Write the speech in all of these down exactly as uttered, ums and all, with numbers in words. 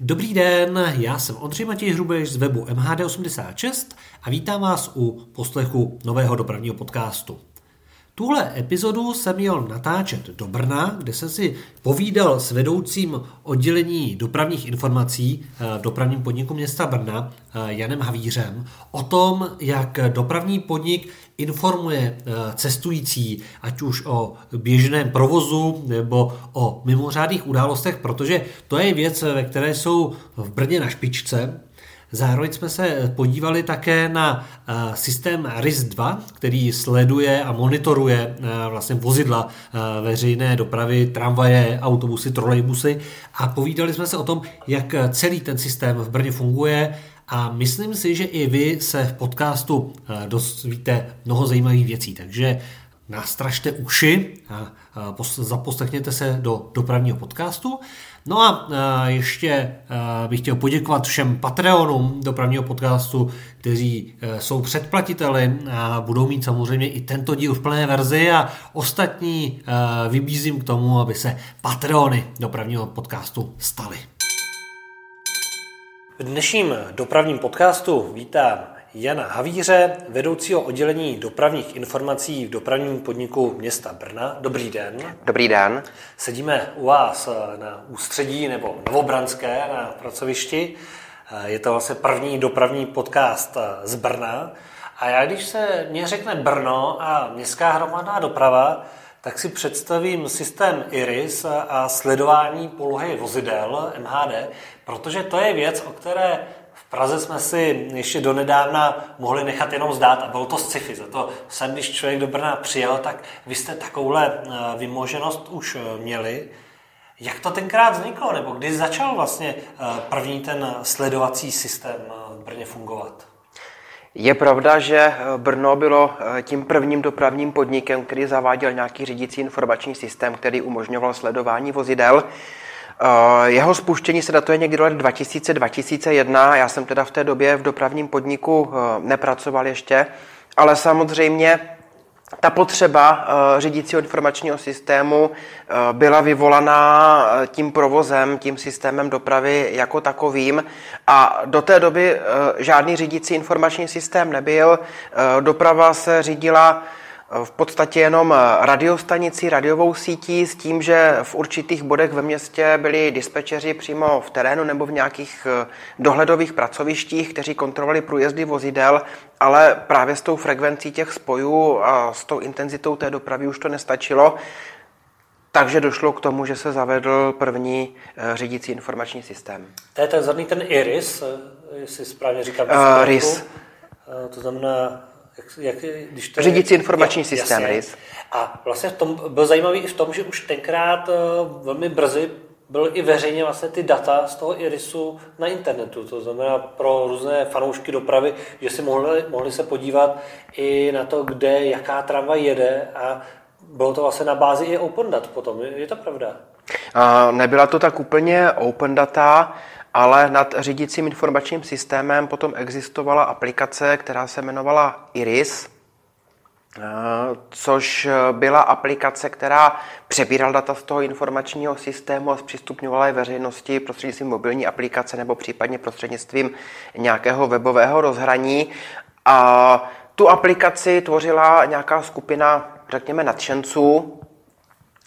Dobrý den, já jsem Ondřej Matěj Hrubeš z webu M H D osmdesát šest a vítám vás u poslechu nového dopravního podcastu. Tuhle epizodu jsem jel natáčet do Brna, kde jsem si povídal s vedoucím oddělení dopravních informací v Dopravním podniku města Brna Janem Havířem o tom, jak dopravní podnik informuje cestující, ať už o běžném provozu nebo o mimořádných událostech, protože to je věc, ve které jsou v Brně na špičce. Zároveň jsme se podívali také na systém R I S dva, který sleduje a monitoruje vlastně vozidla veřejné dopravy, tramvaje, autobusy, trolejbusy a povídali jsme se o tom, jak celý ten systém v Brně funguje a myslím si, že i vy se v podcastu dozvíte mnoho zajímavých věcí, takže nastražte uši a zaposlechněte se do dopravního podcastu. No a ještě bych chtěl poděkovat všem Patreonům dopravního podcastu, kteří jsou předplatiteli a budou mít samozřejmě i tento díl v plné verzi a ostatní vybízím k tomu, aby se Patreony dopravního podcastu staly. V dnešním dopravním podcastu vítám Jana Havíře, vedoucího oddělení dopravních informací v Dopravním podniku města Brna. Dobrý den. Dobrý den. Sedíme u vás na Ústředí nebo Novobranské na pracovišti. Je to vlastně první dopravní podcast z Brna. A já, když se mě řekne Brno a městská hromadná doprava, tak si představím systém I R I S a sledování polohy vozidel M H D, protože to je věc, o které v Praze jsme si ještě donedávna mohli nechat jenom zdát a bylo to sci-fi. Za to sem, když člověk do Brna přijel, tak vy jste takovouhle vymoženost už měli. Jak to tenkrát vzniklo, nebo kdy začal vlastně první ten sledovací systém v Brně fungovat? Je pravda, že Brno bylo tím prvním dopravním podnikem, který zaváděl nějaký řídící informační systém, který umožňoval sledování vozidel. Jeho spuštění se datuje někdy do let dva tisíce, dva tisíce jedna. Já jsem teda v té době v dopravním podniku nepracoval ještě, ale samozřejmě ta potřeba řídícího informačního systému byla vyvolaná tím provozem, tím systémem dopravy jako takovým a do té doby žádný řídící informační systém nebyl. Doprava se řídila v podstatě jenom radiostanici, radiovou sítí s tím, že v určitých bodech ve městě byli dispečeři přímo v terénu nebo v nějakých dohledových pracovištích, kteří kontrolovali průjezdy vozidel, ale právě s tou frekvencí těch spojů a s tou intenzitou té dopravy už to nestačilo. Takže došlo k tomu, že se zavedl první řídící informační systém. To je ten zorný, ten I R I S, jestli správně říkám. Uh, R I S. To znamená... Jak, když to řídící je, informační jo, systém R I S. A vlastně v tom, byl zajímavý i v tom, že už tenkrát uh, velmi brzy byly i veřejně vlastně ty data z toho I R I S u na internetu. To znamená pro různé fanoušky dopravy, že si mohli, mohli se podívat i na to, kde, jaká tramvaj jede a bylo to vlastně na bázi i open dat potom. Je, je to pravda? Uh, nebyla to tak úplně open data, ale nad řídícím informačním systémem potom existovala aplikace, která se jmenovala I R I S, což byla aplikace, která přebírala data z toho informačního systému a zpřístupňovala je veřejnosti prostřednictvím mobilní aplikace nebo případně prostřednictvím nějakého webového rozhraní. A tu aplikaci tvořila nějaká skupina, řekněme, nadšenců,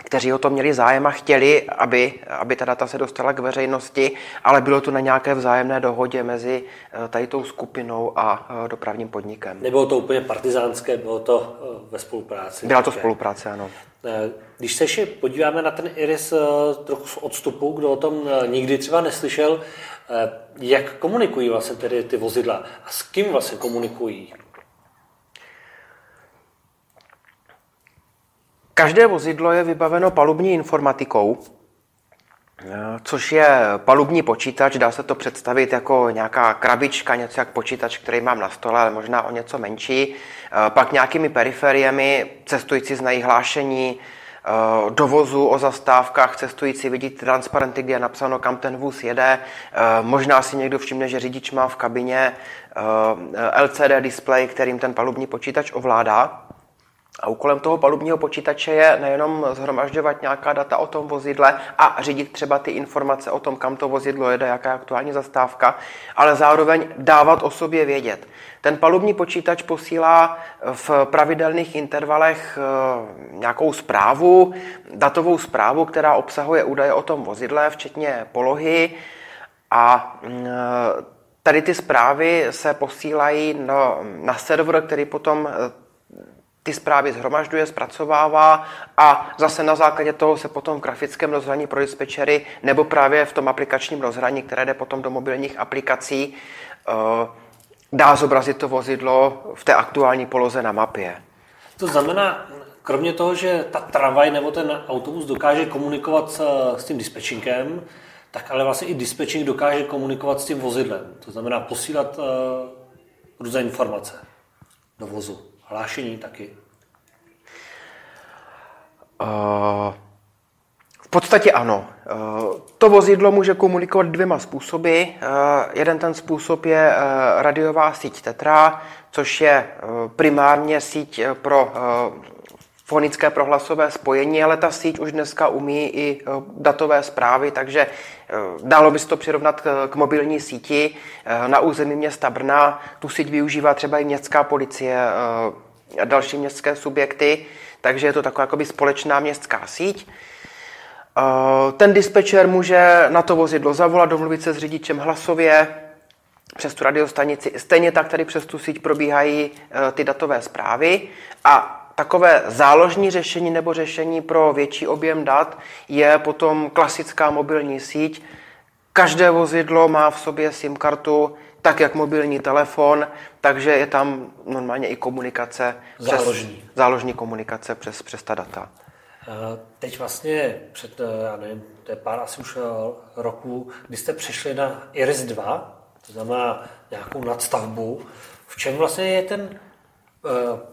kteří o to měli zájem a chtěli, aby, aby ta data se dostala k veřejnosti, ale bylo to na nějaké vzájemné dohodě mezi tady tou skupinou a dopravním podnikem. Nebylo to úplně partizánské, bylo to ve spolupráci. Byla to spolupráce, ano. Když se ještě podíváme na ten I R I S trochu z odstupu, kdo o tom nikdy třeba neslyšel, jak komunikují vlastně tedy ty vozidla a s kým vlastně komunikují? Každé vozidlo je vybaveno palubní informatikou, což je palubní počítač, dá se to představit jako nějaká krabička, něco jak počítač, který mám na stole, ale možná o něco menší. Pak nějakými periferiemi cestující znají hlášení dovozu o zastávkách, cestující vidí transparenty, kde je napsáno, kam ten vůz jede. Možná si někdo všimne, že řidič má v kabině L C D displej, kterým ten palubní počítač ovládá. A úkolem toho palubního počítače je nejenom shromažďovat nějaká data o tom vozidle a řídit třeba ty informace o tom, kam to vozidlo jede, jaká je aktuální zastávka, ale zároveň dávat o sobě vědět. Ten palubní počítač posílá v pravidelných intervalech nějakou zprávu, datovou zprávu, která obsahuje údaje o tom vozidle, včetně polohy, a tady ty zprávy se posílají na, na server, který potom ty zprávy shromažďuje, zpracovává a zase na základě toho se potom v grafickém rozhraní pro dispečery nebo právě v tom aplikačním rozhraní, které jde potom do mobilních aplikací, dá zobrazit to vozidlo v té aktuální poloze na mapě. To znamená, kromě toho, že ta tramvaj nebo ten autobus dokáže komunikovat s, s tím dispečinkem, tak ale vlastně i dispečing dokáže komunikovat s tím vozidlem. To znamená posílat uh, různé informace do vozu. Hlášení taky. Uh, v podstatě ano. Uh, to vozidlo může komunikovat dvěma způsoby. Uh, jeden ten způsob je uh, radiová síť Tetra, což je uh, primárně síť pro uh, fonické prohlasové spojení, ale ta síť už dneska umí i datové zprávy, takže dalo by se to přirovnat k mobilní síti. Na území města Brna tu síť využívá třeba i městská policie a další městské subjekty, takže je to taková jakoby společná městská síť. Ten dispečer může na to vozidlo zavolat, domluvit se s řidičem hlasově přes tu radiostanici. Stejně tak tady přes tu síť probíhají ty datové zprávy a takové záložní řešení nebo řešení pro větší objem dat je potom klasická mobilní síť. Každé vozidlo má v sobě SIM kartu, tak jak mobilní telefon, takže je tam normálně i komunikace, záložní, přes, záložní komunikace přes, přes ta data. Teď vlastně před, já nevím, to je pár asi už roků, kdy jste přešli na I R I S dva, to znamená nějakou nadstavbu, v čem vlastně je ten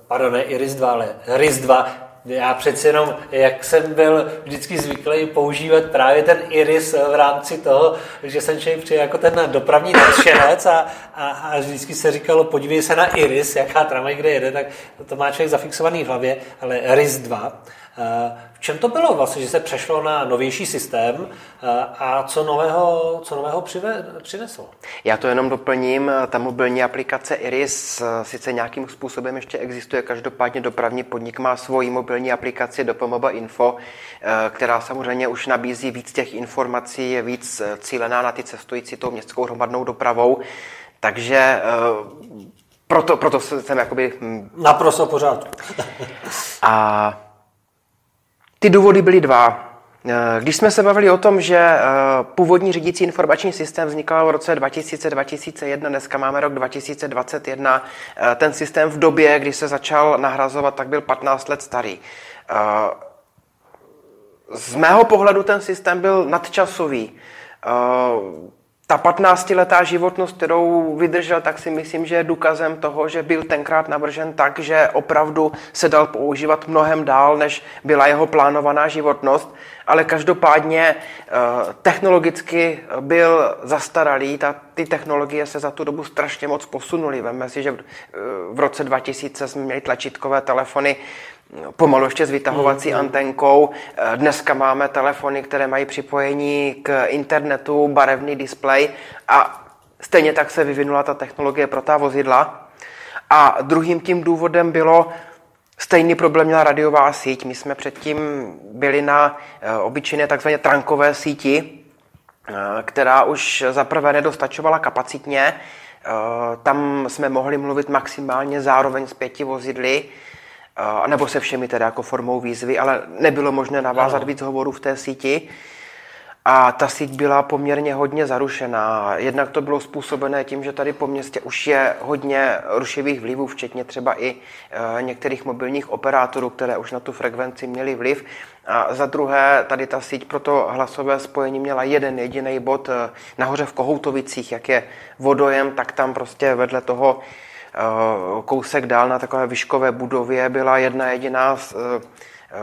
Pardon, ne I R I S dva, ale R I S dva. Já přeci jenom, jak jsem byl vždycky zvyklý používat právě ten I R I S v rámci toho, že jsem člověk přijel jako ten dopravní nadšenec a, a, a vždycky se říkalo, podívej se na I R I S, jaká tramvaj kde jede, tak to má člověk zafixovaný v hlavě, ale R I S dva. V čem to bylo vlastně, že se přešlo na novější systém a co nového, co nového přive, přineslo? Já to jenom doplním. Ta mobilní aplikace I R I S sice nějakým způsobem ještě existuje, každopádně Dopravní podnik má svoji mobilní aplikaci D P M binfo, která samozřejmě už nabízí víc těch informací, je víc cílená na ty cestující tou městskou hromadnou dopravou, takže proto, proto jsem jakoby... Naprosto pořád. A... Ty důvody byly dva. Když jsme se bavili o tom, že původní řídící informační systém vznikal v roce dva tisíce, dva tisíce jedna, dneska máme rok dva tisíce dvacet jedna, ten systém v době, kdy se začal nahrazovat, tak byl patnáct let starý. Z mého pohledu ten systém byl nadčasový. Ta patnáctiletá životnost, kterou vydržel, tak si myslím, že je důkazem toho, že byl tenkrát navržen tak, že opravdu se dal používat mnohem dál, než byla jeho plánovaná životnost. Ale každopádně technologicky byl zastaralý, ta, ty technologie se za tu dobu strašně moc posunuly. Vemme si, že v, v roce dva tisíce jsme měli tlačítkové telefony, pomalu ještě s vytahovací mm, antenkou. Dneska máme telefony, které mají připojení k internetu, barevný displej a stejně tak se vyvinula ta technologie pro ta vozidla. A druhým tím důvodem bylo, stejný problém měla radiová síť. My jsme předtím byli na obyčejné takzvané trankové síti, která už zaprvé nedostačovala kapacitně. Tam jsme mohli mluvit maximálně zároveň s pěti vozidly, nebo se všemi teda jako formou výzvy, ale nebylo možné navázat víc hovorů v té síti. A ta síť byla poměrně hodně zarušená. Jednak to bylo způsobené tím, že tady po městě už je hodně rušivých vlivů, včetně třeba i e, některých mobilních operátorů, které už na tu frekvenci měly vliv. A za druhé, tady ta síť pro to hlasové spojení měla jeden jediný bod e, nahoře v Kohoutovicích, jak je vodojem, tak tam prostě vedle toho e, kousek dál na takové výškové budově byla jedna jediná z, e,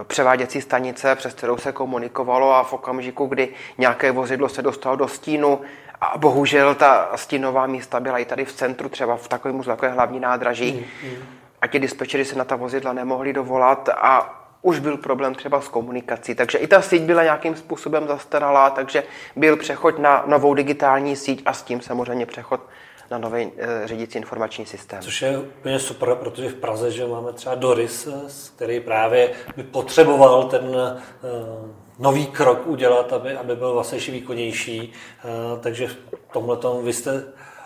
převáděcí stanice, přes kterou se komunikovalo a v okamžiku, kdy nějaké vozidlo se dostalo do stínu a bohužel ta stínová místa byla i tady v centru, třeba v takovém takové hlavní nádraží, mm, mm. a ti dispečeři se na ta vozidla nemohli dovolat a už byl problém třeba s komunikací, takže i ta síť byla nějakým způsobem zastaralá, takže byl přechod na novou digitální síť a s tím samozřejmě přechod na nový e, řídící informační systém. Což je úplně super, protože v Praze, že máme třeba D O R I S, který právě by potřeboval ten e, nový krok udělat, aby, aby byl vlastně výkonnější, e, takže v tomhletom vy jste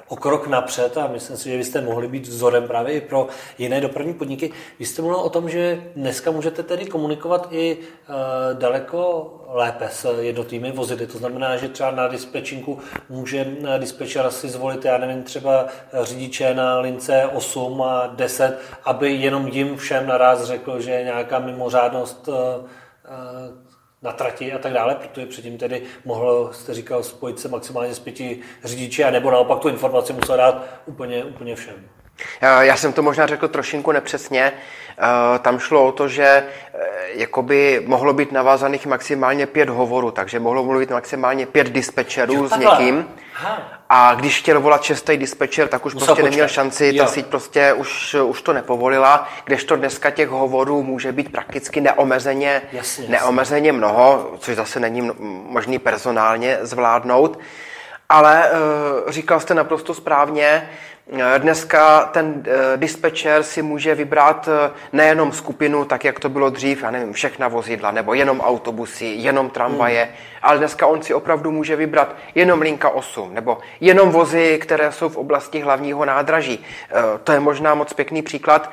o krok napřed a myslím si, že vy jste mohli být vzorem právě i pro jiné dopravní podniky. Vy jste mluvil o tom, že dneska můžete tedy komunikovat i e, daleko lépe s jednotlivými vozidly. To znamená, že třeba na dispečinku může dispečer si zvolit, já nevím, třeba řidiče na lince osm a deset, aby jenom jim všem naraz řekl, že je nějaká mimořádnost e, e, na trati a tak dále, protože předtím tedy mohl, jste říkal, spojit se maximálně s pěti řidiči, anebo naopak tu informaci musel dát úplně, úplně všem. Já jsem to možná řekl trošinku nepřesně. Tam šlo o to, že jakoby mohlo být navázaných maximálně pět hovorů, takže mohlo mluvit maximálně pět dispečerů s někým. Aha. A když chtěl volat šestý dispečer, tak už Musel prostě počkat. Neměl šanci, ta jo. síť prostě už, už to nepovolila, kdežto dneska těch hovorů může být prakticky neomezeně, jasně, neomezeně jasně. mnoho, což zase není možný personálně zvládnout. Ale říkal jste naprosto správně, dneska ten dispečer si může vybrat nejenom skupinu, tak jak to bylo dřív, já nevím, všechna vozidla, nebo jenom autobusy, jenom tramvaje, hmm. ale dneska on si opravdu může vybrat jenom linka osm, nebo jenom vozy, které jsou v oblasti hlavního nádraží. To je možná moc pěkný příklad.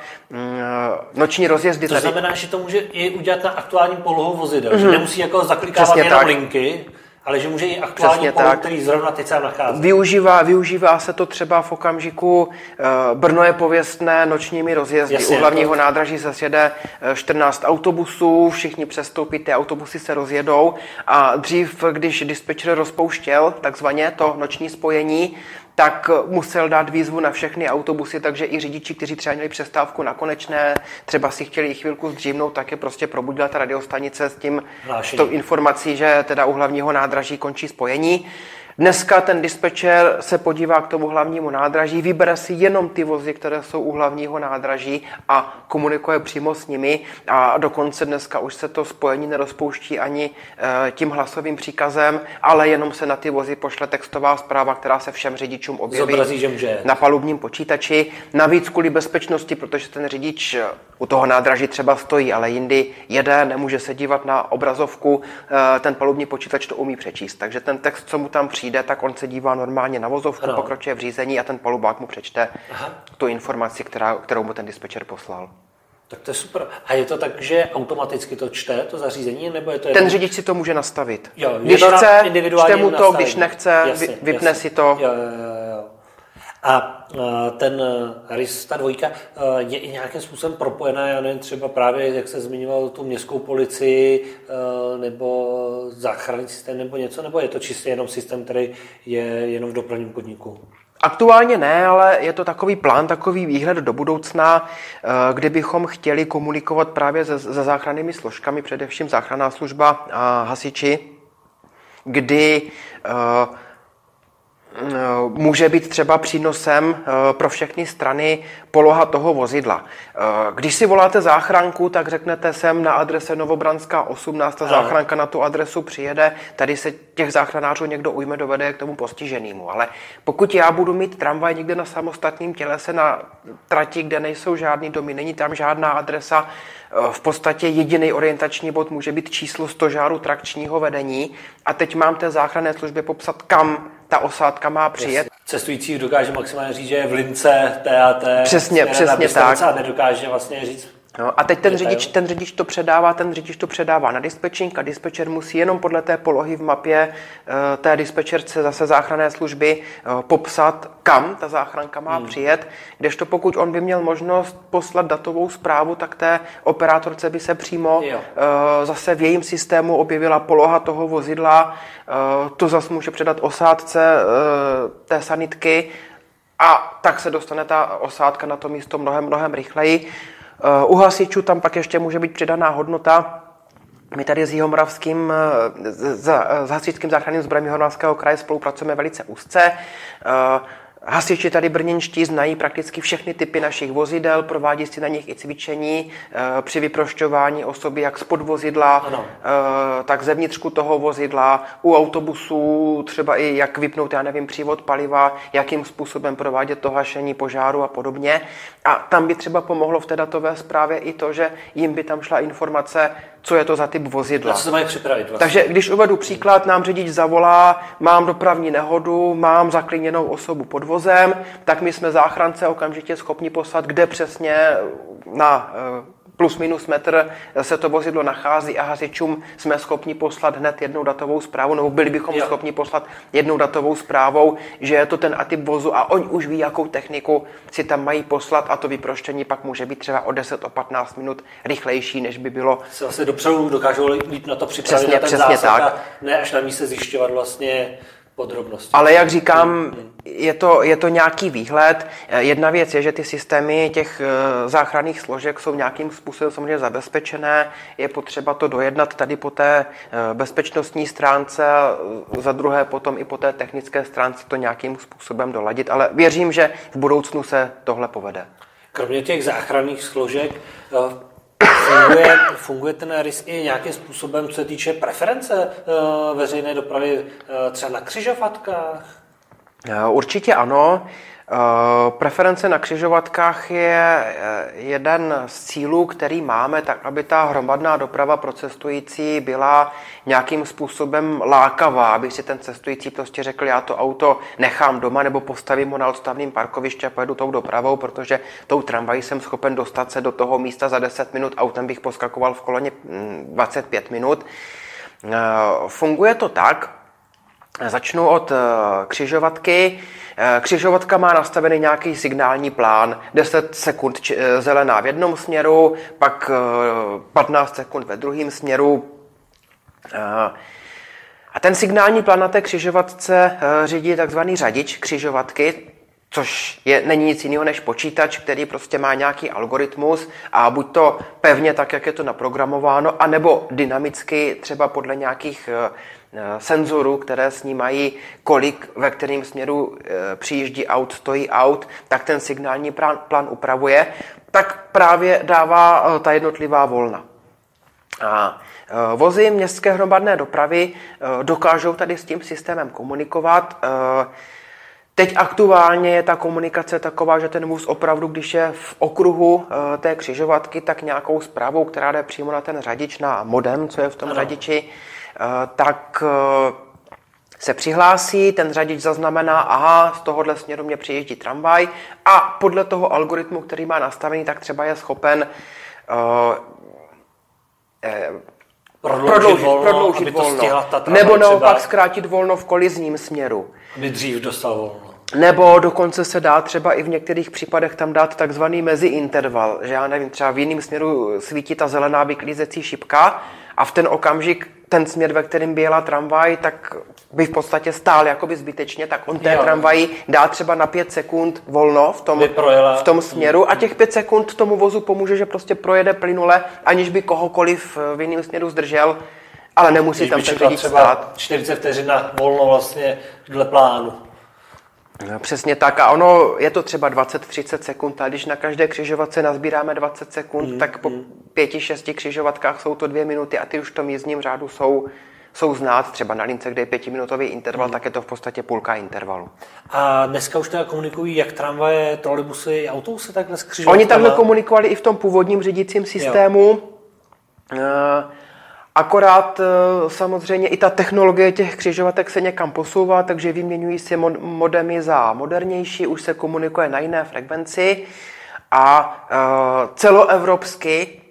Noční rozjezdy. To tady... znamená, že to může i udělat na aktuální polohu vozidel, hmm. že nemusí jako zaklikávat přesně jenom tak. linky. Ale že může i aktuální polohu, který zrovna teď se nachází. Využívá, využívá se to třeba v okamžiku, Brno je pověstné nočními rozjezdy. Jasně, u hlavního to... nádraží se sjede čtrnáct autobusů, všichni přestoupí, ty autobusy se rozjedou a dřív, když dispečer rozpouštěl takzvaně to noční spojení, tak musel dát výzvu na všechny autobusy, takže i řidiči, kteří třeba měli přestávku na konečné, třeba si chtěli chvilku zdřímnout, tak je prostě probudila ta radiostanice s tím, s tou informací, že teda u hlavního nádraží končí spojení. Dneska ten dispečer se podívá k tomu hlavnímu nádraží, vybere si jenom ty vozy, které jsou u hlavního nádraží a komunikuje přímo s nimi a dokonce dneska už se to spojení nerozpouští ani e, tím hlasovým příkazem, ale jenom se na ty vozy pošle textová zpráva, která se všem řidičům objeví Zobrazí, na palubním počítači. Navíc kvůli bezpečnosti, protože ten řidič u toho nádraží třeba stojí, ale jindy jede, nemůže se dívat na obrazovku, e, ten palubní počítač to umí přečíst, takže ten text, co mu tam přijde, jde, tak on se dívá normálně na vozovku, ano. pokračuje v řízení a ten palubák mu přečte Aha. tu informaci, která, kterou mu ten dispečer poslal. Tak to je super. A je to tak, že automaticky to čte, to zařízení, nebo je to... Ten jedno... řidič si to může nastavit. Jo, když chce, čte mu to, nastavení. Když nechce, jasně, vypne jasně. si to. Jo, jo, jo. A ten R I S, ta dvojka, je i nějakým způsobem propojená, já nevím, třeba právě, jak se zmiňoval, tu městskou policii nebo záchranný systém nebo něco, nebo je to čistě jenom systém, který je jenom v dopravním podniku? Aktuálně ne, ale je to takový plán, takový výhled do budoucna, kde bychom chtěli komunikovat právě se, se záchrannými složkami, především záchranná služba a hasiči, kdy... může být třeba přínosem pro všechny strany poloha toho vozidla. Když si voláte záchranku, tak řeknete sem na adrese Novobranská osmnáct, ta záchranka na tu adresu přijede, tady se těch záchranářů někdo ujme, dovede k tomu postiženému. Ale pokud já budu mít tramvaj někde na samostatném tělese na trati, kde nejsou žádný domy, není tam žádná adresa, v podstatě jediný orientační bod může být číslo stožáru trakčního vedení a teď mám té záchranné službě popsat, kam ta osádka má přijet. Cestující dokáže maximálně říct, že je v lince T A T. Přesně, přesně tak. A nedokáže vlastně říct. No, a teď ten řidič, ten řidič to předává, ten řidič to předává na dispečink a dispečer musí jenom podle té polohy v mapě té dispečerce zase záchranné služby popsat, kam ta záchranka má hmm. přijet, kdežto pokud on by měl možnost poslat datovou zprávu, tak té operátorce by se přímo jo. zase v jejím systému objevila poloha toho vozidla, to zase může předat osádce té sanitky a tak se dostane ta osádka na to místo mnohem, mnohem rychleji. U hasičů tam pak ještě může být přidaná hodnota. My tady s Jihomoravským, s hasičským záchranným sborem Jihomoravského kraje spolupracujeme velice úzce. Hasiči tady brněnští znají prakticky všechny typy našich vozidel, provádí si na nich i cvičení e, při vyprošťování osoby jak spod vozidla, e, tak zevnitřku toho vozidla, u autobusů, třeba i jak vypnout, já nevím, přívod paliva, jakým způsobem provádět to hašení požáru a podobně. A tam by třeba pomohlo v té datové zprávě i to, že jim by tam šla informace, co je to za typ vozidla. Co se mají připravit vlastně. Takže když uvedu příklad, nám řidič zavolá, mám dopravní nehodu, mám zakliněnou osobu pod vozem, tak my jsme záchrance okamžitě schopni poslat, kde přesně na plus minus metr se to vozidlo nachází a hasičům jsme schopni poslat hned jednou datovou zprávu, nebo byli bychom jo. schopni poslat jednou datovou zprávou, že je to ten a typ vozu a oni už ví, jakou techniku si tam mají poslat a to vyproštění pak může být třeba o deset, o patnáct minut rychlejší, než by bylo. Se vlastně dopředu dokážou líp na to připravit, přesně, na ten přesně zásah tak. A ne až na místě zjišťovat vlastně podrobnosti. Ale jak říkám, je to, je to nějaký výhled. Jedna věc je, že ty systémy těch záchranných složek jsou nějakým způsobem samozřejmě zabezpečené. Je potřeba to dojednat tady po té bezpečnostní stránce, za druhé potom i po té technické stránce to nějakým způsobem doladit. Ale věřím, že v budoucnu se tohle povede. Kromě těch záchranných složek Funguje, funguje ten R I S i nějakým způsobem, co se týče preference uh, veřejné dopravy uh, třeba na křižovatkách? Určitě ano. Uh, preference na křižovatkách je jeden z cílů, který máme, tak aby ta hromadná doprava pro cestující byla nějakým způsobem lákavá, aby si ten cestující prostě řekl, já to auto nechám doma nebo postavím ho na odstavném parkovišti a pojedu tou dopravou, protože tou tramvají jsem schopen dostat se do toho místa za deset minut, autem bych poskakoval v koloně dvacet pět minut. Uh, funguje to tak, začnu od křižovatky. Křižovatka má nastavený nějaký signální plán. deset sekund zelená v jednom směru, pak patnáct sekund ve druhém směru. A ten signální plán na té křižovatce řídí takzvaný řadič křižovatky, což je, není nic jiného než počítač, který prostě má nějaký algoritmus a buď to pevně tak, jak je to naprogramováno, anebo dynamicky třeba podle nějakých senzorů, které snímají, kolik ve kterém směru e, přijíždí aut, stojí aut, tak ten signální plán, plán upravuje, tak právě dává e, ta jednotlivá volna. A e, vozy městské hromadné dopravy e, dokážou tady s tím systémem komunikovat. E, Teď aktuálně je ta komunikace taková, že ten vůz opravdu, když je v okruhu e, té křižovatky, tak nějakou zprávou, která jde přímo na ten řadič, na modem, co je v tom ano. řadiči, tak se přihlásí, ten řadič zaznamená, aha, z tohohle směru mě přijíždí tramvaj a podle toho algoritmu, který má nastavený, tak třeba je schopen uh, eh, prodloužit, prodloužit volno, prodloužit volno. Nebo naopak zkrátit volno v kolizním směru. Aby dřív dostal volno. Nebo dokonce se dá třeba i v některých případech tam dát takzvaný meziinterval, že já nevím, třeba v jiném směru svítí ta zelená vyklízecí šipka a v ten okamžik ten směr, ve kterém by jela tramvaj, tak by v podstatě stál jakoby zbytečně, tak on té jo. tramvají dá třeba na pět sekund volno v tom, v tom směru a těch pět sekund tomu vozu pomůže, že prostě projede plynule, aniž by kohokoliv v jiném směru zdržel, ale nemusí když tam ten řidič stát. čtyřicet vteřin volno vlastně dle plánu. Přesně tak a ono je to třeba dvacet třicet sekund a když na každé křižovatce nazbíráme dvacet sekund, mm, tak po mm. pěti, šesti křižovatkách jsou to dvě minuty a ty už v tom jízdním řádu jsou, jsou znát. Třeba na lince, kde je pětiminutový interval, mm. tak je to v podstatě půlka intervalu. A dneska už teda komunikují jak tramvaje, trolejbusy, autobusy takhle s křižovatkama? Oni takhle komunikovali i v tom původním řídícím systému. Akorát samozřejmě i ta technologie těch křižovatek se někam posouvá, takže vyměňují si modemy za modernější, už se komunikuje na jiné frekvenci a celoevropsky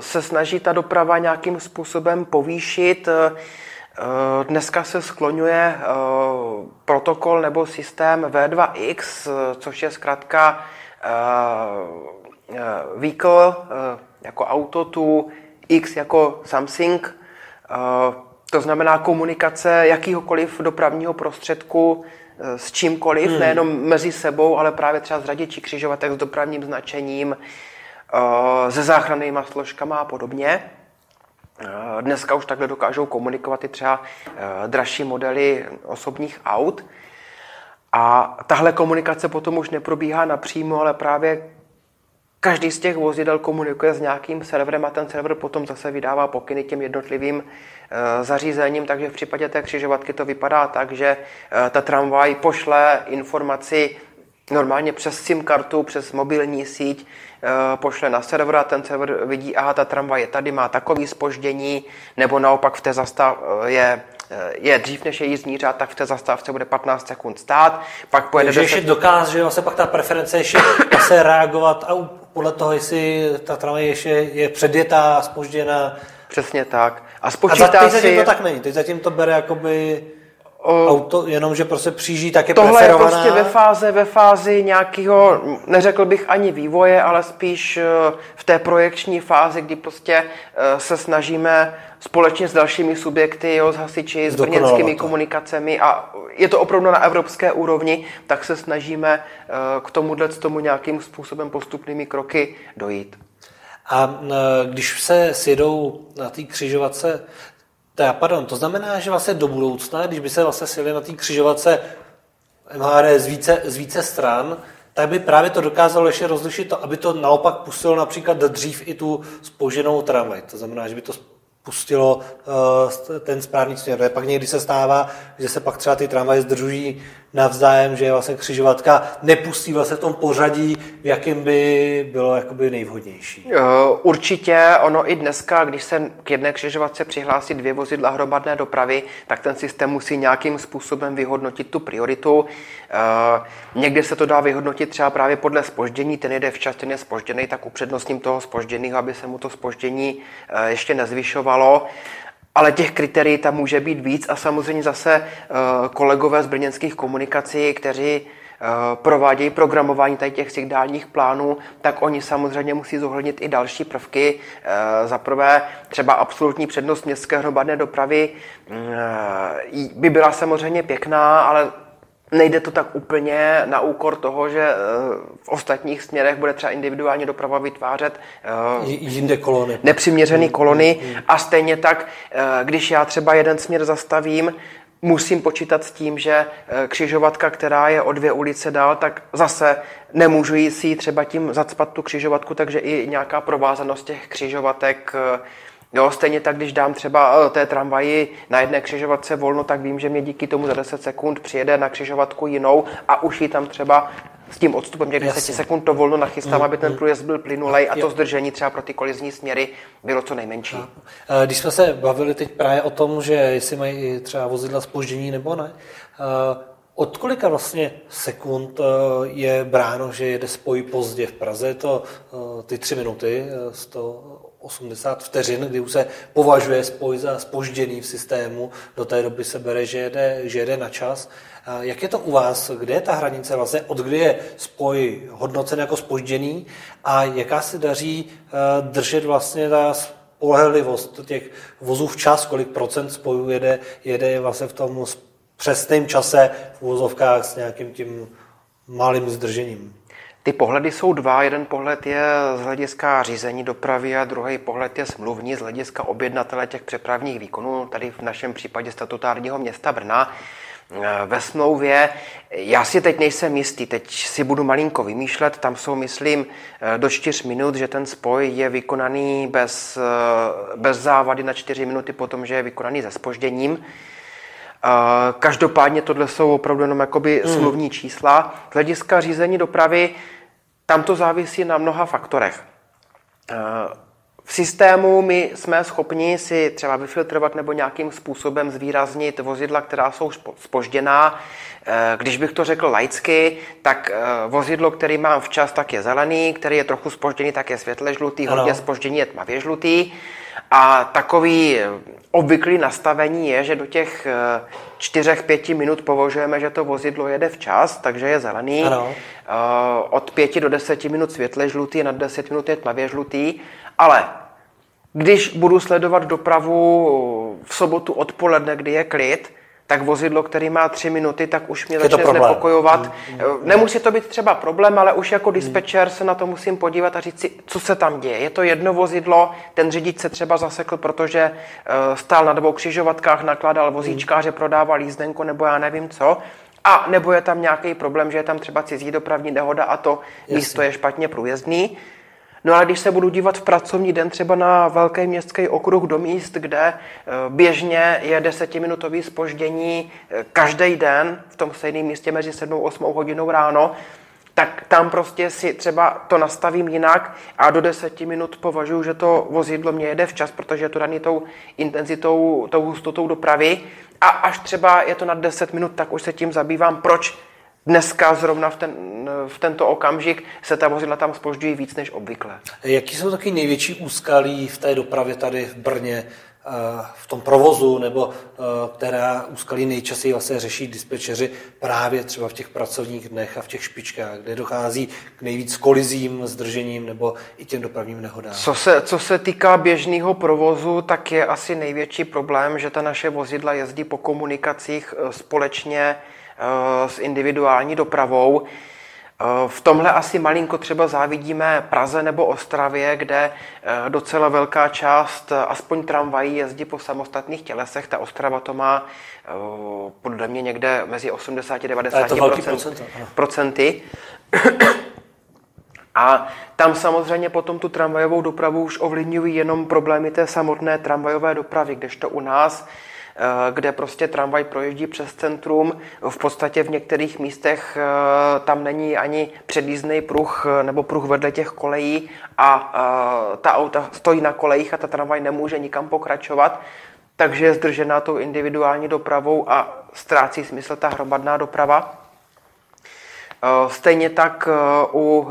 se snaží ta doprava nějakým způsobem povýšit. Dneska se skloňuje protokol nebo systém V dva X, což je zkrátka vehicle jako auto tu X jako something, to znamená komunikace jakýhokoliv dopravního prostředku s čímkoliv, hmm. nejenom mezi sebou, ale právě třeba s řadiči křižovatek, s dopravním značením, se záchrannýma složkama a podobně. Dneska už takhle dokážou komunikovat i třeba dražší modely osobních aut. A tahle komunikace potom už neprobíhá napřímo, ale právě každý z těch vozidel komunikuje s nějakým serverem a ten server potom zase vydává pokyny těm jednotlivým e, zařízením, takže v případě té křižovatky to vypadá tak, že e, ta tramvaj pošle informaci normálně přes SIM kartu, přes mobilní síť, e, pošle na server a ten server vidí, aha, ta tramvaj je tady, má takový zpoždění, nebo naopak v té zastav je... je dřív, než je jízdní řád, tak v té zastávce bude patnáct sekund stát, pak pojede... Takže ještě dokáže, že vlastně pak ta preference ještě se reagovat a podle toho, jestli ta tramvaj ještě je předjetá, zpožděná. Přesně tak. A, a za, teď si... zatím to tak není, teď zatím to bere jakoby... auto, jenom, že prostě přijíždí, tak je tohle preferovaná. Tohle je prostě ve fázi, ve fázi nějakého, neřekl bych ani vývoje, ale spíš v té projekční fázi, kdy prostě se snažíme společně s dalšími subjekty, jo, s hasiči, s brněnskými komunikacemi a je to opravdu na evropské úrovni, tak se snažíme k tomuhle k tomu nějakým způsobem postupnými kroky dojít. A když se sjedou na té křižovatce, Ta, pardon, to znamená, že vlastně do budoucna, když by se vlastně sjeli na té křižovatce M H D z více, z více stran, tak by právě to dokázalo ještě rozlišit to, aby to naopak pustilo například dřív i tu zpoženou tramvaj. To znamená, že by to pustilo uh, ten správný směr. Pak někdy se stává, že se pak třeba ty tramvaje zdržují navzájem, že vlastně křižovatka nepustí vlastně v tom pořadí, v jakém by bylo jakoby nejvhodnější. Určitě ono i dneska, když se k jedné křižovatce přihlásí dvě vozidla hromadné dopravy, tak ten systém musí nějakým způsobem vyhodnotit tu prioritu. Někde se to dá vyhodnotit třeba právě podle zpoždění, ten jede včas, ten je zpožděný, tak upřednostním toho zpožděného, aby se mu to zpoždění ještě nezvyšovalo. Ale těch kritérií tam může být víc a samozřejmě zase uh, kolegové z brněnských komunikací, kteří uh, provádějí programování tady těch signálních plánů, tak oni samozřejmě musí zohlednit i další prvky. Uh, Za prvé třeba absolutní přednost městské hromadné dopravy uh, by byla samozřejmě pěkná, ale nejde to tak úplně na úkor toho, že v ostatních směrech bude třeba individuální doprava vytvářet jinde kolony. Nepřiměřené kolony. A stejně tak, když já třeba jeden směr zastavím, musím počítat s tím, že křižovatka, která je o dvě ulice dál, tak zase nemůžu jít si třeba tím zacpat tu křižovatku, takže i nějaká provázanost těch křižovatek. Jo, stejně tak, když dám třeba té tramvaji na jedné křižovatce volno, tak vím, že mě díky tomu za deset sekund přijede na křižovatku jinou a už ji tam třeba s tím odstupem těch deset sekund to volno nachystám, mm, aby ten průjezd byl plynulej a to zdržení třeba pro ty kolizní směry bylo co nejmenší. Když jsme se bavili teď právě o tom, že jestli mají třeba vozidla zpoždění nebo ne, od kolika vlastně sekund je bráno, že jede spoj pozdě v Praze? Je to ty tři minuty z toho osmdesát vteřin, kdy už se považuje spoj za zpožděný v systému, do té doby se bere, že jede, že jede na čas. A jak je to u vás? Kde je ta hranice vlastně? Od kdy je spoj hodnocen jako zpožděný a jaká se daří držet vlastně ta spolehlivost těch vozů včas, kolik procent spojů jede, jede vlastně v tom přesném čase v uvozovkách s nějakým tím malým zdržením? Ty pohledy jsou dva. Jeden pohled je z hlediska řízení dopravy a druhý pohled je smluvní z hlediska objednatele těch přepravních výkonů, tady v našem případě statutárního města Brna. Ve smlouvě, já si teď nejsem jistý, teď si budu malinko vymýšlet, tam jsou, myslím, do čtyř minut, že ten spoj je vykonaný bez, bez závady na čtyři minuty potom, že je vykonaný se zpožděním. Každopádně tohle jsou opravdu jenom jakoby smluvní čísla. Z hlediska řízení dopravy tam to závisí na mnoha faktorech. V systému my jsme schopni si třeba vyfiltrovat nebo nějakým způsobem zvýraznit vozidla, která jsou zpožděná. Když bych to řekl laicky, tak vozidlo, který mám včas, tak je zelený, který je trochu zpožděný, tak je světle žlutý, ano. Hodně zpožděný je tmavě žlutý. A takový obvyklý nastavení je, že do těch čtyři až pět minut považujeme, že to vozidlo jede včas, takže je zelený. Ano. Od pěti do deseti minut světle žlutý, nad deset minut je tmavě žlutý. Ale když budu sledovat dopravu v sobotu odpoledne, kdy je klid, tak vozidlo, který má tři minuty, tak už mě začne znepokojovat. Nemusí to být třeba problém, ale už jako dispečer se na to musím podívat a říct si, co se tam děje. Je to jedno vozidlo, ten řidič se třeba zasekl, protože stál na dvou křižovatkách, nakládal vozíčkáře, prodával jízdenko nebo já nevím co. A nebo je tam nějaký problém, že je tam třeba cizí dopravní nehoda a to Jasně. místo je špatně průjezdný. No ale když se budu dívat v pracovní den třeba na velký městský okruh do míst, kde běžně je desetiminutový zpoždění každý den v tom stejném místě mezi sedmou a osmou hodinou ráno, tak tam prostě si třeba to nastavím jinak a do deseti minut považuji, že to vozidlo mě jede včas, protože je to daný tou intenzitou, tou hustotou dopravy. A až třeba je to na deset minut, tak už se tím zabývám, proč dneska zrovna v, ten, v tento okamžik se ta vozidla tam zpožďují víc než obvykle. Jaký jsou taky největší úskalí v té dopravě tady v Brně, v tom provozu, nebo která úskalí nejčastěji vlastně řeší dispečeři právě třeba v těch pracovních dnech a v těch špičkách, kde dochází k nejvíc kolizím, zdržením nebo i těm dopravním nehodám? Co se, co se týká běžného provozu, tak je asi největší problém, že ta naše vozidla jezdí po komunikacích společně s individuální dopravou. V tomhle asi malinko třeba závidíme Praze nebo Ostravě, kde docela velká část, aspoň tramvají, jezdí po samostatných tělesech. Ta Ostrava to má podle mě někde mezi osmdesát až devadesát procenty. A tam samozřejmě potom tu tramvajovou dopravu už ovlivňují jenom problémy té samotné tramvajové dopravy, kdežto u nás, kde prostě tramvaj projíždí přes centrum. V podstatě v některých místech tam není ani předjízdný pruh nebo pruh vedle těch kolejí a ta auta stojí na kolejích a ta tramvaj nemůže nikam pokračovat, takže je zdržená tou individuální dopravou a ztrácí smysl ta hromadná doprava. Stejně tak u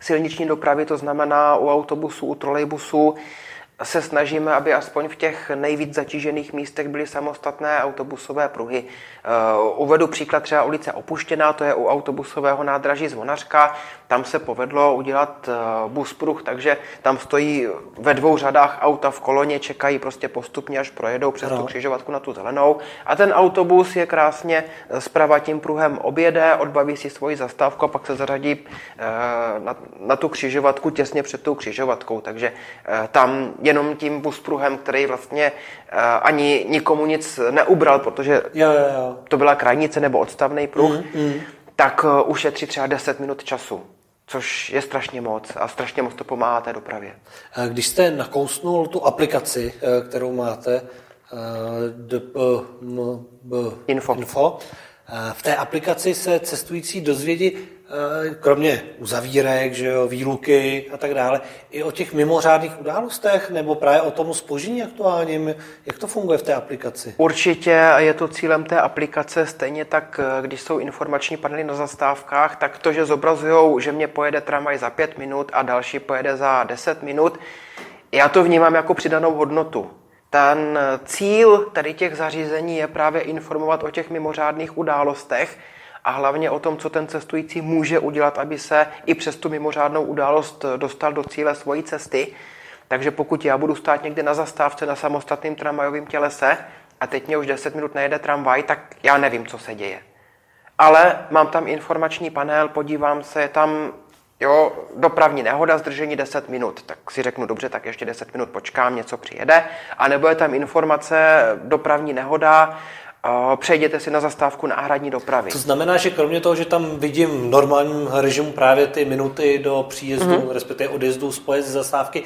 silniční dopravy, to znamená u autobusů, u trolejbusů, se snažíme, aby aspoň v těch nejvíc zatížených místech byly samostatné autobusové pruhy. Uvedu příklad třeba ulice Opuštěná, to je u autobusového nádraží Zvonařka. Tam se povedlo udělat buspruh, takže tam stojí ve dvou řadách auta v koloně, čekají prostě postupně, až projedou přes no. tu křižovatku na tu zelenou. A ten autobus je krásně zprava tím pruhem objede, odbaví si svoji zastávku a pak se zařadí na, na tu křižovatku těsně před tou křižovatkou. Takže tam jenom tím buspruhem, který vlastně ani nikomu nic neubral, protože jo, jo, jo. to byla krajnice nebo odstavný pruh, mm, mm. tak ušetří třeba deset minut času, což je strašně moc a strašně moc to pomáhá té dopravě. Když jste nakousnul tu aplikaci, kterou máte, D P M Binfo, v té aplikaci se cestující dozvědí, kromě uzavírek, že jo, výluky a tak dále, i o těch mimořádných událostech nebo právě o tom zpoždění aktuálním, jak to funguje v té aplikaci? Určitě je to cílem té aplikace, stejně tak, když jsou informační panely na zastávkách, tak to, že zobrazujou, že mě pojede tramvaj za pět minut a další pojede za deset minut, já to vnímám jako přidanou hodnotu. Ten cíl tady těch zařízení je právě informovat o těch mimořádných událostech a hlavně o tom, co ten cestující může udělat, aby se i přes tu mimořádnou událost dostal do cíle svojí cesty. Takže pokud já budu stát někde na zastávce na samostatném tramvajovém tělese a teď mě už deset minut nejede tramvaj, tak já nevím, co se děje. Ale mám tam informační panel, podívám se, je tam jo, dopravní nehoda, zdržení deset minut. Tak si řeknu, dobře, tak ještě deset minut počkám, něco přijede. A nebo je tam informace, dopravní nehoda, přejděte si na zastávku náhradní dopravy. To znamená, že kromě toho, že tam vidím v normálním režimu právě ty minuty do příjezdu, mm-hmm. respektive odjezdu z pojezdu zastávky,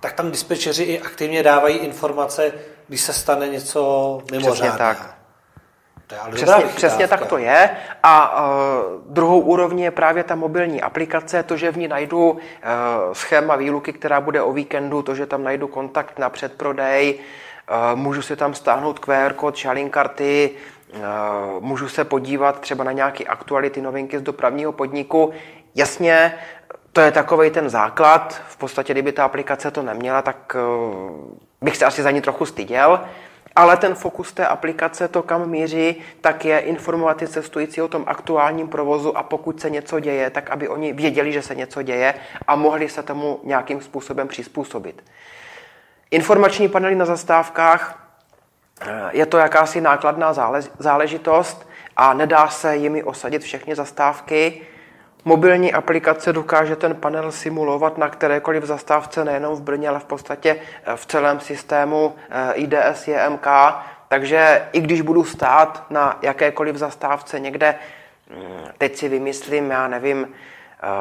tak tam dispečeři i aktivně dávají informace, když se stane něco mimořádného. Přesně tak. Přesně, přesně tak to je. A uh, druhou úrovní je právě ta mobilní aplikace, to, že v ní najdu uh, schéma výluky, která bude o víkendu, to, že tam najdu kontakt na předprodej, uh, můžu si tam stáhnout Q R kód, šalinkarty, uh, můžu se podívat třeba na nějaké aktuality, novinky z dopravního podniku. Jasně, to je takovej ten základ. V podstatě, kdyby ta aplikace to neměla, tak uh, bych se asi za ní trochu styděl. Ale ten fokus té aplikace, to kam míří, tak je informovat ty cestující o tom aktuálním provozu a pokud se něco děje, tak aby oni věděli, že se něco děje a mohli se tomu nějakým způsobem přizpůsobit. Informační panely na zastávkách, je to jakási nákladná záležitost a nedá se jimi osadit všechny zastávky. Mobilní aplikace dokáže ten panel simulovat na kterékoliv zastávce, nejenom v Brně, ale v podstatě v celém systému I D S J M K, Takže i když budu stát na jakékoliv zastávce někde, teď si vymyslím, já nevím,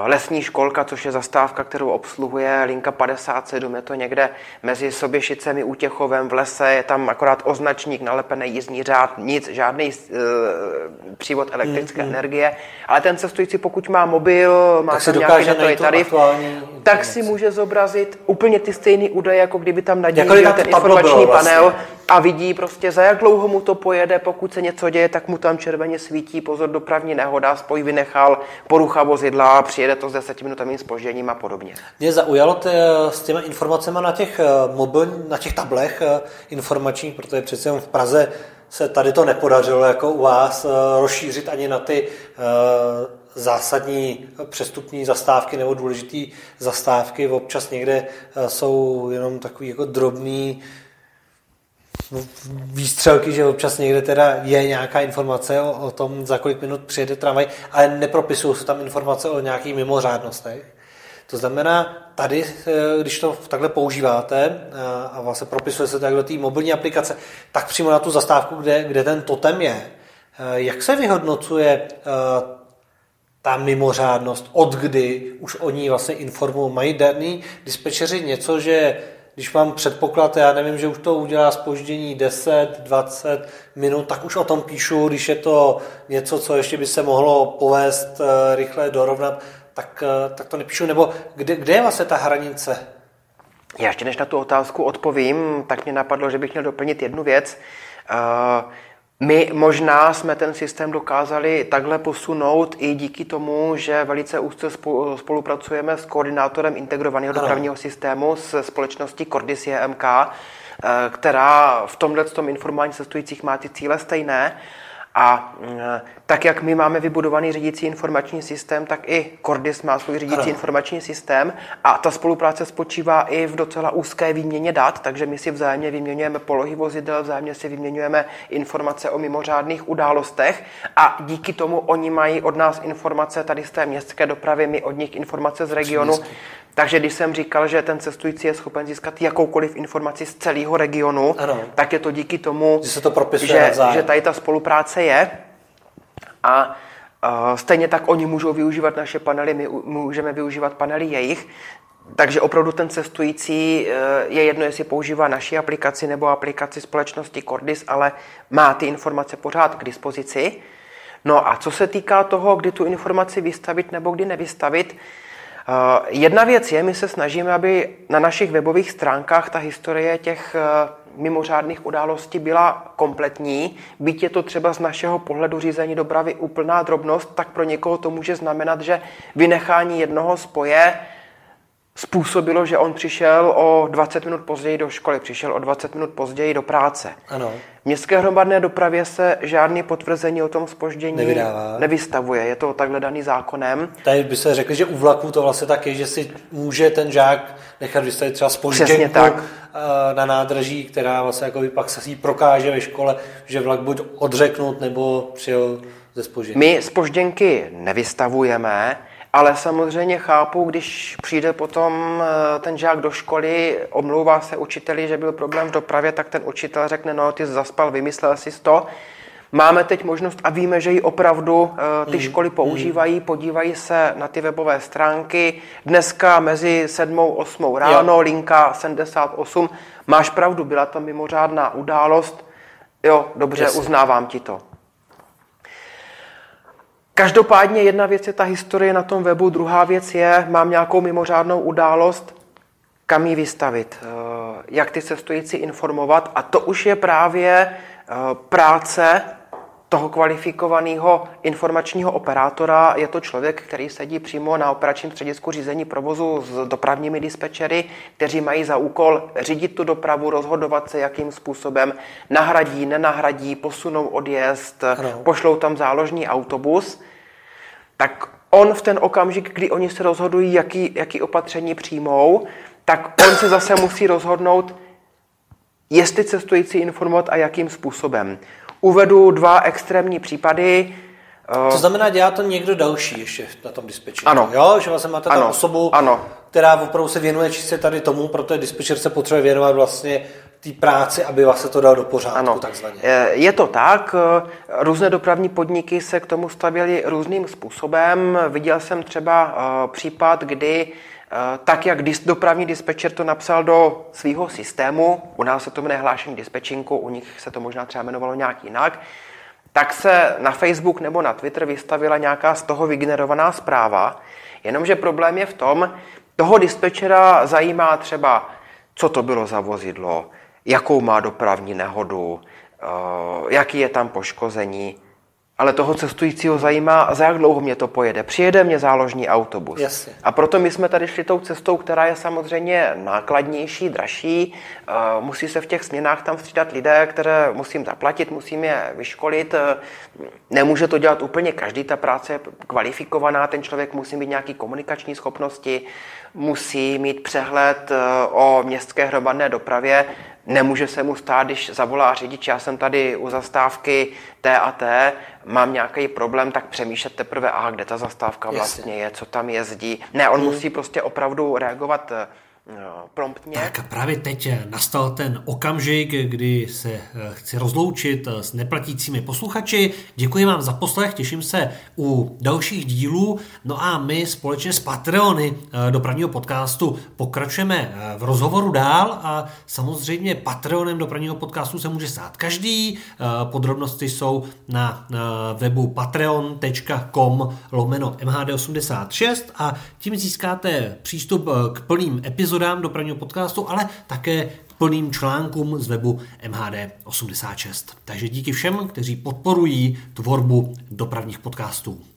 lesní školka, což je zastávka, kterou obsluhuje linka padesát sedm, je to někde mezi Soběšicemi, Útěchovem, v lese, je tam akorát označník, nalepený jízdní řád, nic, žádný e, přívod elektrické mm, energie, ale ten cestující, pokud má mobil, má tam nějaký datový tarif, tak si může zobrazit úplně ty stejné údaje, jako kdyby tam nadílil ten informační panel vlastně. A vidí prostě, za jak dlouho mu to pojede, pokud se něco děje, tak mu tam červeně svítí, pozor, dopravní nehoda, spoj vynechal, porucha vozidla, přijede to s desetiminutovým zpožděním a podobně. Mě zaujalo tě, s těmi informacemi na těch mobil, na těch tablech informačních, protože přece jen v Praze se tady to nepodařilo jako u vás rozšířit ani na ty zásadní přestupní zastávky nebo důležitý zastávky. Občas někde jsou jenom takový jako drobný výstřelky, že občas někde teda je nějaká informace o, o tom, za kolik minut přijede tramvaj, ale nepropisují se tam informace o nějakých mimořádnostech. To znamená, tady, když to takhle používáte a vlastně propisuje se tak do té mobilní aplikace, tak přímo na tu zastávku, kde, kde ten totem je, jak se vyhodnocuje ta mimořádnost, od kdy už o ní vlastně informují? Mají daný dispečeři něco, že když mám předpoklad, já nevím, že už to udělá zpoždění deset, dvacet minut, tak už o tom píšu, když je to něco, co ještě by se mohlo povést, rychle dorovnat, tak, tak to nepíšu. Nebo kde, kde je vlastně ta hranice? Já ještě než na tu otázku odpovím, tak mě napadlo, že bych měl doplnit jednu věc. Uh... My možná jsme ten systém dokázali takhle posunout i díky tomu, že velice úzce spolupracujeme s koordinátorem integrovaného dopravního systému s společností Kordis J M K, která v tomhle tom informování cestujících má ty cíle stejné. A tak, jak my máme vybudovaný řídící informační systém, tak i Kordis má svůj řídící ano. informační systém a ta spolupráce spočívá i v docela úzké výměně dat, takže my si vzájemně vyměňujeme polohy vozidel, vzájemně si vyměňujeme informace o mimořádných událostech a díky tomu oni mají od nás informace tady z té městské dopravy, my od nich informace z regionu. Příměstky. Takže když jsem říkal, že ten cestující je schopen získat jakoukoliv informaci z celého regionu, ano. tak je to díky tomu, že, se to propisuje, že, že tady ta spolupráce je. A uh, stejně tak oni můžou využívat naše panely, my můžeme využívat panely jejich. Takže opravdu ten cestující je jedno, jestli používá naši aplikaci nebo aplikaci společnosti Kordis, ale má ty informace pořád k dispozici. No a co se týká toho, kdy tu informaci vystavit nebo kdy nevystavit, Uh, jedna věc je, my se snažíme, aby na našich webových stránkách ta historie těch uh, mimořádných událostí byla kompletní. Byť je to třeba z našeho pohledu řízení dopravy úplná drobnost, tak pro někoho to může znamenat, že vynechání jednoho spoje způsobilo, že on přišel o dvacet minut později do školy, přišel o dvacet minut později do práce. Ano. V městské hromadné dopravě se žádné potvrzení o tom zpoždění nevydává. Nevystavuje, je to takhle daný zákonem. Tady by se řekli, že u vlaku to vlastně tak je, že si může ten žák nechat vystavit třeba zpožděnku na nádraží, která vlastně jako pak se si prokáže ve škole, že vlak buď odřeknout nebo přijel ze zpoždění. My zpožděnky nevystavujeme, ale samozřejmě chápu, když přijde potom ten žák do školy, omlouvá se učiteli, že byl problém v dopravě, tak ten učitel řekne, no ty jsi zaspal, vymyslel jsi to. Máme teď možnost a víme, že ji opravdu ty školy používají, podívají se na ty webové stránky. Dneska mezi sedmou a osmou ráno, jo. linka sedmdesát osm, máš pravdu, byla tam mimořádná událost. Jo, dobře, yes. uznávám ti to. Každopádně jedna věc je ta historie na tom webu, druhá věc je, mám nějakou mimořádnou událost, kam ji vystavit, jak ty cestující informovat a to už je právě práce toho kvalifikovaného informačního operátora. Je to člověk, který sedí přímo na operačním středisku řízení provozu s dopravními dispečery, kteří mají za úkol řídit tu dopravu, rozhodovat se, jakým způsobem nahradí, nenahradí, posunou odjezd, no. pošlou tam záložní autobus. Tak on v ten okamžik, kdy oni se rozhodují, jaký, jaký opatření přijmou, tak on se zase musí rozhodnout, jestli cestující informovat a jakým způsobem. Uvedu dva extrémní případy. To znamená, dělá to někdo další ještě na tom dispečeru. Ano. Jo, že vlastně máte ano. tam osobu, ano. která opravdu se věnuje čistě tady tomu, protože dispečer se potřebuje věnovat vlastně té práci, aby vás se to dal do pořádku, ano, takzvaně. Je to tak. Různé dopravní podniky se k tomu stavěly různým způsobem. Viděl jsem třeba případ, kdy tak, jak dopravní dispečer to napsal do svého systému, u nás se to jmenuje hlášení dispečinku, u nich se to možná třeba jmenovalo nějak jinak, tak se na Facebook nebo na Twitter vystavila nějaká z toho vygenerovaná zpráva. Jenomže problém je v tom, toho dispečera zajímá třeba, co to bylo za vozidlo, jakou má dopravní nehodu, jaký je tam poškození, ale toho cestujícího zajímá, za jak dlouho mě to pojede. Přijede mě záložní autobus. Jasně. A proto my jsme tady šli tou cestou, která je samozřejmě nákladnější, dražší. Musí se v těch směnách tam střídat lidé, které musím zaplatit, musím je vyškolit. Nemůže to dělat úplně každý, ta práce je kvalifikovaná, ten člověk musí mít nějaké komunikační schopnosti, musí mít přehled o městské hromadné dopravě. Nemůže se mu stát, když zavolá řidič, já jsem tady u zastávky té a té, mám nějaký problém, tak přemýšlet teprve, aha, kde ta zastávka vlastně je, co tam jezdí. Ne, on hmm. musí prostě opravdu reagovat no, promptně. Tak a právě teď nastal ten okamžik, kdy se chci rozloučit s neplatícími posluchači. Děkuji vám za poslech, těším se u dalších dílů. No a my společně s Patreony dopravního podcastu pokračujeme v rozhovoru dál a samozřejmě Patreonem dopravního podcastu se může stát každý. Podrobnosti jsou na webu patreon tečka com lomeno M H D osmdesát šest a tím získáte přístup k plným epizodům dodám dopravního podcastu, ale také k plným článkům z webu M H D osmdesát šest. Takže díky všem, kteří podporují tvorbu dopravních podcastů.